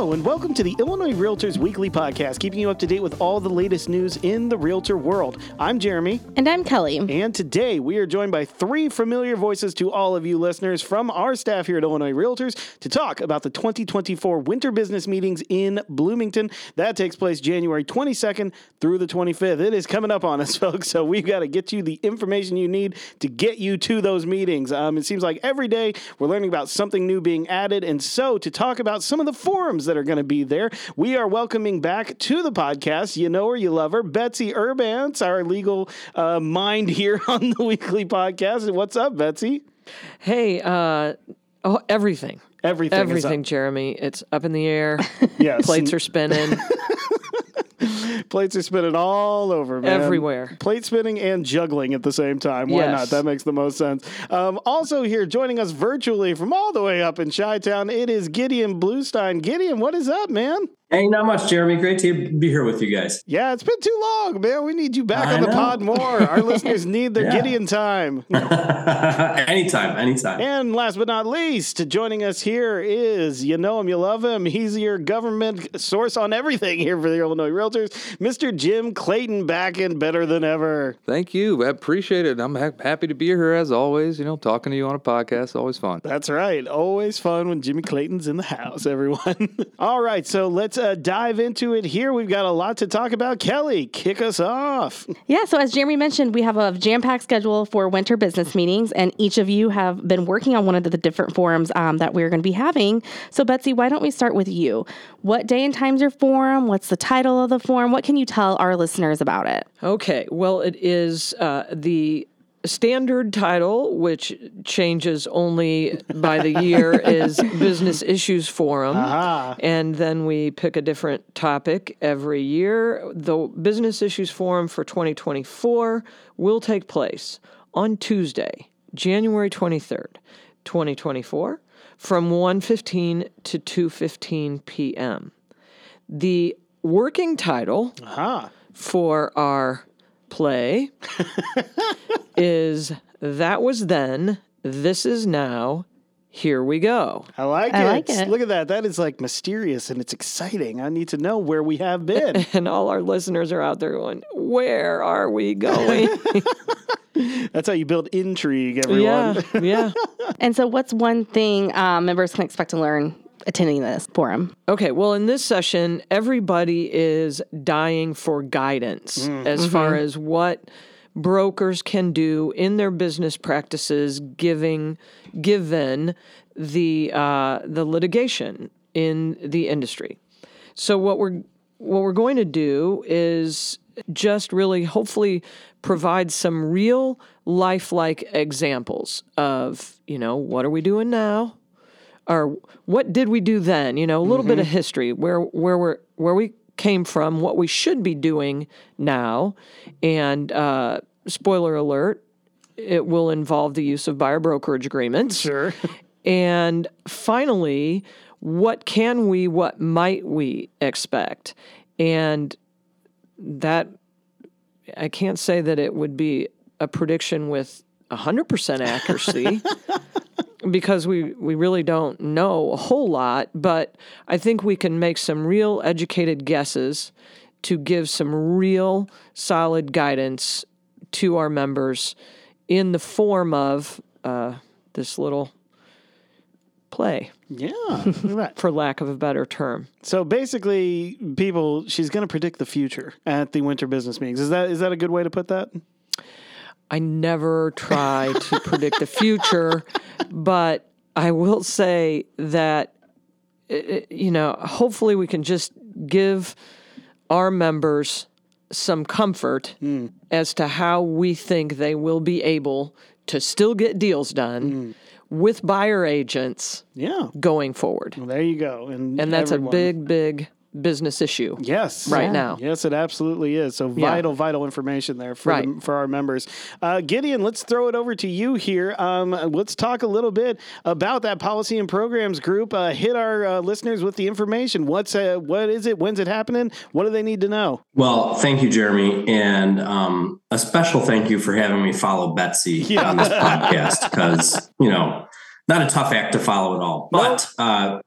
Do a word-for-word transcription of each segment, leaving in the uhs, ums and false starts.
Hello and welcome to the Illinois Realtors Weekly Podcast, keeping you up to date with all the latest news in the realtor world. I'm Jeremy. And I'm Kelly. And today we are joined by three familiar voices to all of you listeners from our staff here at Illinois Realtors to talk about the twenty twenty-four Winter Business Meetings in Bloomington. That takes place January twenty-second through the twenty-fifth. It is coming up on us, folks, so we've got to get you the information you need to get you to those meetings. Um, it seems like every day we're learning about something new being added, and so to talk about some of the forums that are going to be there, we are welcoming back to the podcast, you know her, you love her, Betsy Urbance, our legal uh, mind here on the weekly podcast. And what's up, Betsy? Hey, uh, oh, everything. Everything Everything, Jeremy. It's up in the air. Yes. Plates are spinning. Plates are spinning all over, man. Everywhere. Plate spinning and juggling at the same time. Why yes. not? That makes the most sense. Um, also here joining us virtually from all the way up in Chi-Town, it is Gideon Blustein. Gideon, what is up, man? Ain't not much, Jeremy. Great to be here with you guys. Yeah, it's been too long, man. We need you back I on the know. pod more. Our listeners need their yeah. Gideon time. anytime, anytime. And last but not least, joining us here is, you know him, you love him. He's your government source on everything here for the Illinois Realtors, Mister Jim Clayton, back and better than ever. Thank you. I appreciate it. I'm ha- happy to be here as always. You know, talking to you on a podcast, always fun. That's right. Always fun when Jimmy Clayton's in the house, everyone. All right, so let's Uh, dive into it here. We've got a lot to talk about. Kelly, kick us off. Yeah, so as Jeremy mentioned, we have a jam-packed schedule for winter business meetings, and each of you have been working on one of the different forums um, that we're going to be having. So Betsy, why don't we start with you? What day and time's your forum? What's the title of the forum? What can you tell our listeners about it? Okay, well, it is uh, the standard title, which changes only by the year, is Business Issues Forum. Uh-huh. And then we pick a different topic every year. The Business Issues Forum for twenty twenty-four will take place on Tuesday, January twenty-third, twenty twenty-four, from one fifteen to two fifteen p.m. The working title uh-huh. for our play is That Was Then, This Is Now, Here We Go. I like I it. Like it. Look at that. That is like mysterious and it's exciting. I need to know where we have been. And all our listeners are out there going, where are we going? That's how you build intrigue, everyone. Yeah. yeah. And so what's one thing um, members can expect to learn attending this forum? Okay, well, in this session, everybody is dying for guidance mm. as mm-hmm. far as what brokers can do in their business practices, giving given the uh, the litigation in the industry. So what we're what we're going to do is just really hopefully provide some real lifelike examples of, you know, what are we doing now? Or what did we do then? You know, a little mm-hmm. bit of history, where where we where we came from, what we should be doing now, and uh, spoiler alert, it will involve the use of buyer brokerage agreements. Sure. And finally, what can we, what might we expect? And that I can't say that it would be a prediction with one hundred percent accuracy. Because we, we really don't know a whole lot, but I think we can make some real educated guesses to give some real solid guidance to our members in the form of uh, this little play. Yeah. Right. For lack of a better term. So basically, people, she's going to predict the future at the winter business meetings. Is that is that a good way to put that? I never try to predict the future, but I will say that, you know, hopefully we can just give our members some comfort mm. as to how we think they will be able to still get deals done mm. with buyer agents yeah. going forward. Well, there you go. And, and that's everyone. a big, big business issue. Yes. Right yeah. now. Yes, it absolutely is. So vital, yeah. vital information there for right. the, for our members. Uh, Gideon, let's throw it over to you here. Um, let's talk a little bit about that policy and programs group. Uh, hit our uh, listeners with the information. What's uh, what is it? When's it happening? What do they need to know? Well, thank you, Jeremy. And um, a special thank you for having me follow Betsy yeah. on this podcast, because, you know, not a tough act to follow at all, but, well, uh,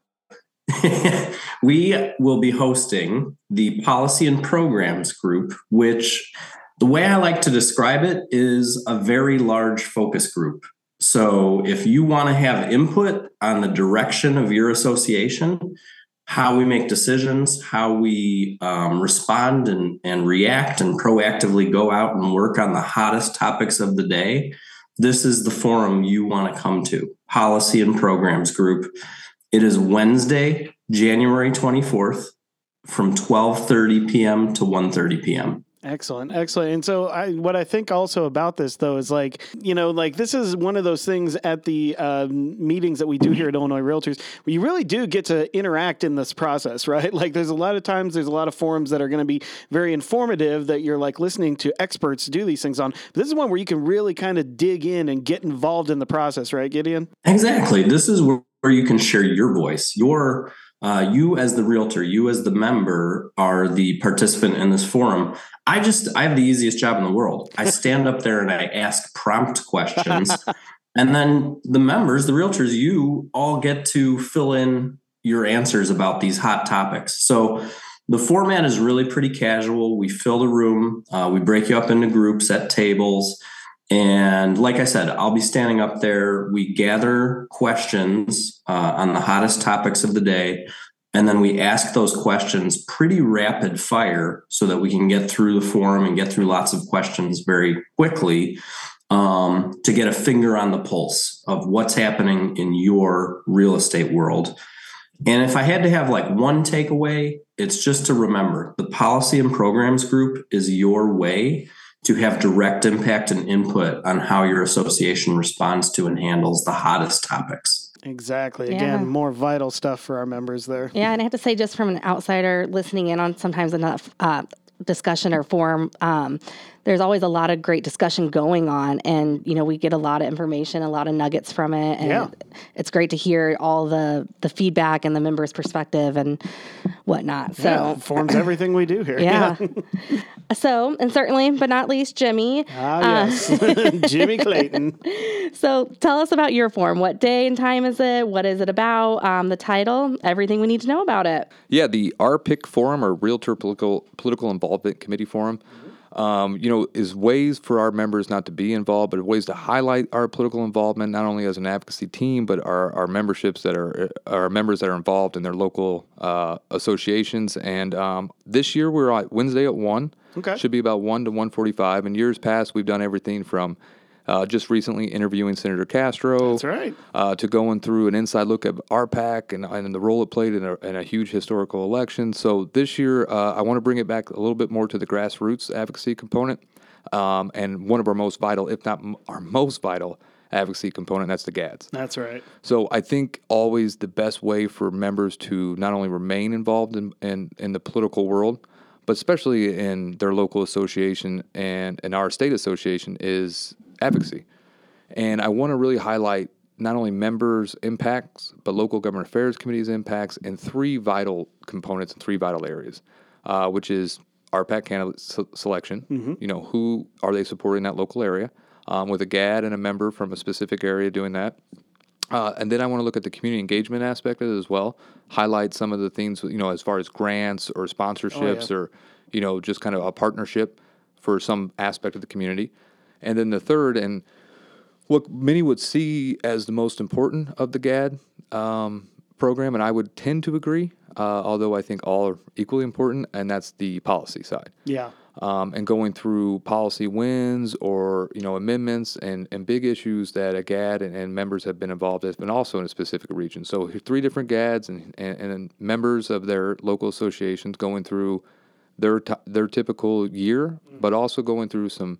We will be hosting the Policy and Programs Group, which the way I like to describe it is a very large focus group. So if you want to have input on the direction of your association, how we make decisions, how we um, respond and, and react and proactively go out and work on the hottest topics of the day, this is the forum you want to come to, Policy and Programs Group. It is Wednesday, January twenty-fourth from twelve thirty p.m. to one thirty p.m. Excellent. Excellent. And so I, what I think also about this, though, is like, you know, like this is one of those things at the um, meetings that we do here at Illinois Realtors, where you really do get to interact in this process, right? Like there's a lot of times there's a lot of forums that are going to be very informative that you're like listening to experts do these things on. But this is one where you can really kind of dig in and get involved in the process, right, Gideon? Exactly. This is where you can share your voice, your Uh, you as the realtor, you as the member are the participant in this forum. I just, I have the easiest job in the world. I stand up there and I ask prompt questions. And then the members, the realtors, you all get to fill in your answers about these hot topics. So the format is really pretty casual. We fill the room. Uh, we break you up into groups at tables. And like I said, I'll be standing up there. We gather questions uh, on the hottest topics of the day, and then we ask those questions pretty rapid fire so that we can get through the forum and get through lots of questions very quickly um, to get a finger on the pulse of what's happening in your real estate world. And if I had to have like one takeaway, it's just to remember the Policy and Programs Group is your way to have direct impact and input on how your association responds to and handles the hottest topics. Exactly. Yeah. Again, more vital stuff for our members there. Yeah, and I have to say, just from an outsider listening in on sometimes enough uh, discussion or forum, um, there's always a lot of great discussion going on. And, you know, we get a lot of information, a lot of nuggets from it. And yeah. it's great to hear all the, the feedback and the members' perspective and whatnot. So yeah, it forms everything we do here. Yeah. yeah. So, and certainly, but not least, Jimmy. Ah, yes. Uh, Jimmy Clayton. So tell us about your forum. What day and time is it? What is it about? Um, the title, everything we need to know about it. Yeah, the R P I C Forum, or Realtor Political Political Involvement Committee Forum, um, you know, is ways for our members not to be involved, but ways to highlight our political involvement, not only as an advocacy team, but our, our memberships that are our members that are involved in their local uh, associations. And um, this year we're on Wednesday at one. Okay. Should be about one to one forty-five. In years past, we've done everything from uh, just recently interviewing Senator Castro. That's right. Uh, to going through an inside look at R PAC and, and the role it played in a, in a huge historical election. So this year, uh, I want to bring it back a little bit more to the grassroots advocacy component. Um, and one of our most vital, if not m- our most vital, advocacy component, that's the G A Ds. That's right. So I think always the best way for members to not only remain involved in, in, in the political world, but especially in their local association and in our state association, is advocacy. And I want to really highlight not only members' impacts, but local government affairs committees' impacts in three vital components and three vital areas, uh, which is R PAC candidate se- selection. Mm-hmm. You know, who are they supporting that local area, um, with a G A D and a member from a specific area doing that. Uh, and then I want to look at the community engagement aspect of it as well, highlight some of the things, you know, as far as grants or sponsorships, oh, yeah. or, you know, just kind of a partnership for some aspect of the community. And then the third, and what many would see as the most important of the G A D um, program, and I would tend to agree, uh, although I think all are equally important, and that's the policy side. Yeah. Um, and going through policy wins or, you know, amendments and, and big issues that a G A D and, and members have been involved with, but also in a specific region. So three different G A Ds and, and, and members of their local associations going through their t- their typical year, but also going through some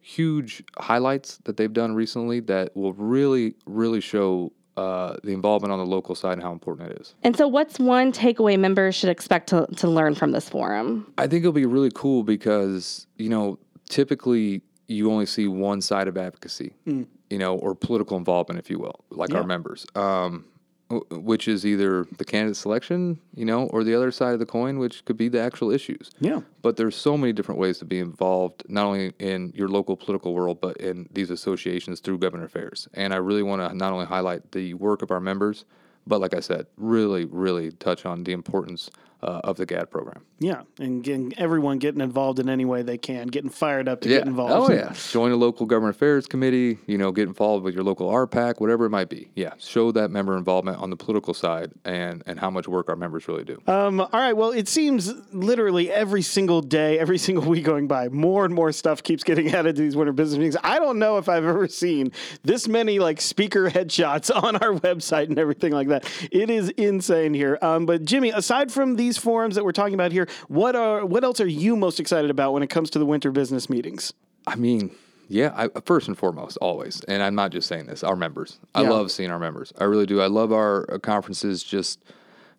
huge highlights that they've done recently that will really, really show Uh, the involvement on the local side and how important it is. And so what's one takeaway members should expect to, to learn from this forum? I think it'll be really cool because, you know, typically you only see one side of advocacy, mm. you know, or political involvement, if you will, like yeah. our members, um, w- which is either the candidate selection, you know, or the other side of the coin, which could be the actual issues. Yeah. But there's so many different ways to be involved, not only in your local political world, but in these associations through government affairs. And I really want to not only highlight the work of our members, But like I said, really, really touch on the importance uh, of the G A D program. Yeah, and getting everyone getting involved in any way they can, getting fired up to yeah. get involved. Oh, yeah. Join a local government affairs committee, you know, get involved with your local R PAC, whatever it might be. Yeah, show that member involvement on the political side and, and how much work our members really do. Um, all right, well, it seems literally every single day, every single week going by, more and more stuff keeps getting added to these winter business meetings. I don't know if I've ever seen this many, like, speaker headshots on our website and everything like that. It is insane here. Um, but, Jimmy, aside from these forums that we're talking about here, What are what else are you most excited about when it comes to the winter business meetings? I mean, yeah, I, first and foremost, always, and I'm not just saying this, our members. I yeah. love seeing our members. I really do. I love our conferences, just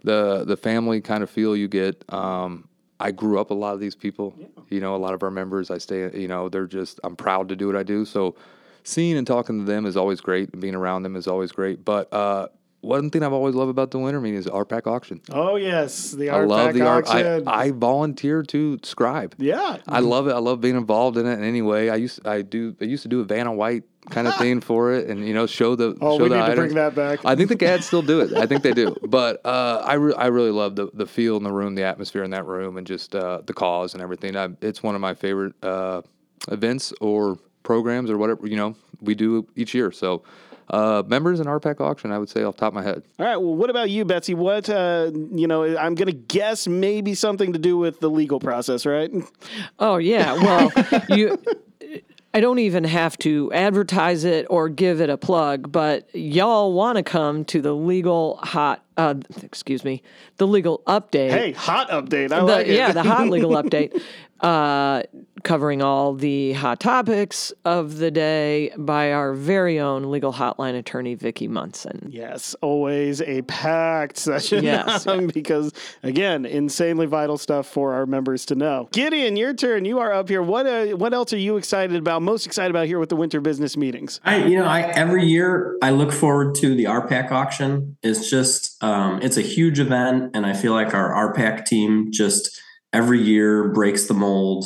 the the family kind of feel you get. Um, I grew up a lot of these people, yeah. you know, a lot of our members. I stay, you know, they're just, I'm proud to do what I do. So seeing and talking to them is always great, and being around them is always great. But, uh, one thing I've always loved about the winter meeting is R PAC auction. Oh, yes. The R PAC I love the auction. I, I volunteer to scribe. Yeah. I love it. I love being involved in it in any way. I used, I do, I used to do a Vanna White kind of thing for it and, you know, show the oh, show we the need items. To bring that back. I think the G A Ds still do it. I think they do. But uh, I, re- I really love the, the feel in the room, the atmosphere in that room, and just uh, the cause and everything. I, it's one of my favorite uh, events or programs or whatever, you know, we do each year. So, Uh, members in R PAC auction, I would say off the top of my head. All right. Well, what about you, Betsy? What, uh, you know, I'm going to guess maybe something to do with the legal process, right? Oh, yeah. Well, you, I don't even have to advertise it or give it a plug, but y'all want to come to the legal hot, uh, excuse me, the legal update. Hey, hot update. I the, like it. Yeah, the hot legal update. Uh, covering all the hot topics of the day by our very own legal hotline attorney, Vicky Munson. Yes, always a packed session. Yes. Um, because, again, insanely vital stuff for our members to know. Gideon, your turn. You are up here. What uh, what else are you excited about, most excited about here with the winter business meetings? I, you know, I every year I look forward to the R PAC auction. It's just, um, it's a huge event, and I feel like our R PAC team just every year breaks the mold,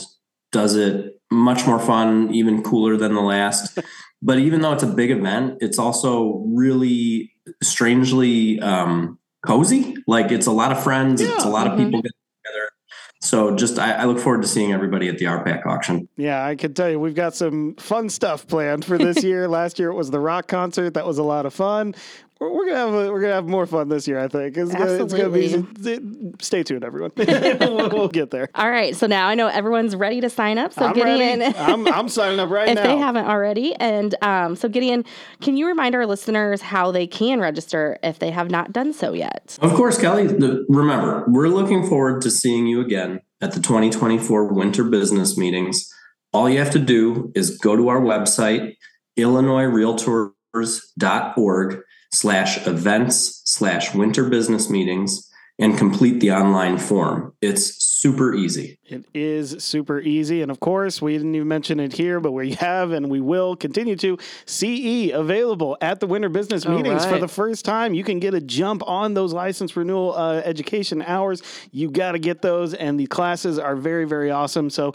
does it much more fun, even cooler than the last. But even though it's a big event, it's also really strangely um, cozy. Like it's a lot of friends. Yeah. It's a lot of people getting together. So just, I, I look forward to seeing everybody at the R PAC auction. Yeah, I can tell you, we've got some fun stuff planned for this year. Last year it was the rock concert. That was a lot of fun. We're gonna have a, we're gonna have more fun this year, I think. It's gonna, it's gonna be. Stay tuned, everyone. we'll, we'll get there. All right. So now I know everyone's ready to sign up. So I'm Gideon, ready. I'm, I'm signing up right if now if they haven't already. And um, so Gideon, can you remind our listeners how they can register if they have not done so yet? Of course, Kelly. The, remember, we're looking forward to seeing you again at the twenty twenty-four Winter Business Meetings. All you have to do is go to our website, Illinois Realtors dot org. slash events slash winter business meetings and complete the online form. It's super easy. It is super easy. And of course, we didn't even mention it here, but we have and we will continue to C E available at the winter business meetings. Right. For the first time, you can get a jump on those license renewal uh, education hours. You got to get those. And the classes are very, very awesome. So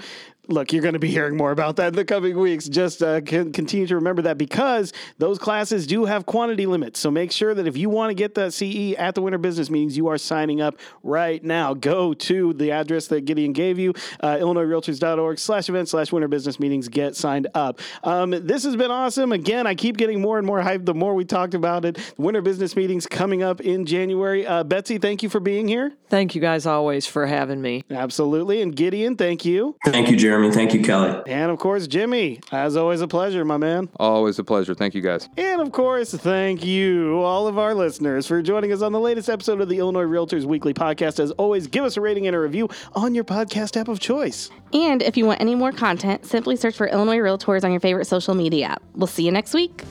look, you're going to be hearing more about that in the coming weeks. Just uh, c- continue to remember that because those classes do have quantity limits. So make sure that if you want to get that C E at the winter business meetings, you are signing up right now. Go to the address that Gideon gave you, uh, Illinois Realtors dot org slash event slash winter business meetings. Get signed up. Um, this has been awesome. Again, I keep getting more and more hyped the more we talked about it. The winter business meetings coming up in January. Uh, Betsy, thank you for being here. Thank you guys always for having me. Absolutely. And Gideon, thank you. Thank you, Jeremy. I mean, thank you, Kelly. And, of course, Jimmy, as always, a pleasure, my man. Always a pleasure. Thank you, guys. And, of course, thank you, all of our listeners, for joining us on the latest episode of the Illinois Realtors Weekly Podcast. As always, give us a rating and a review on your podcast app of choice. And if you want any more content, simply search for Illinois Realtors on your favorite social media app. We'll see you next week.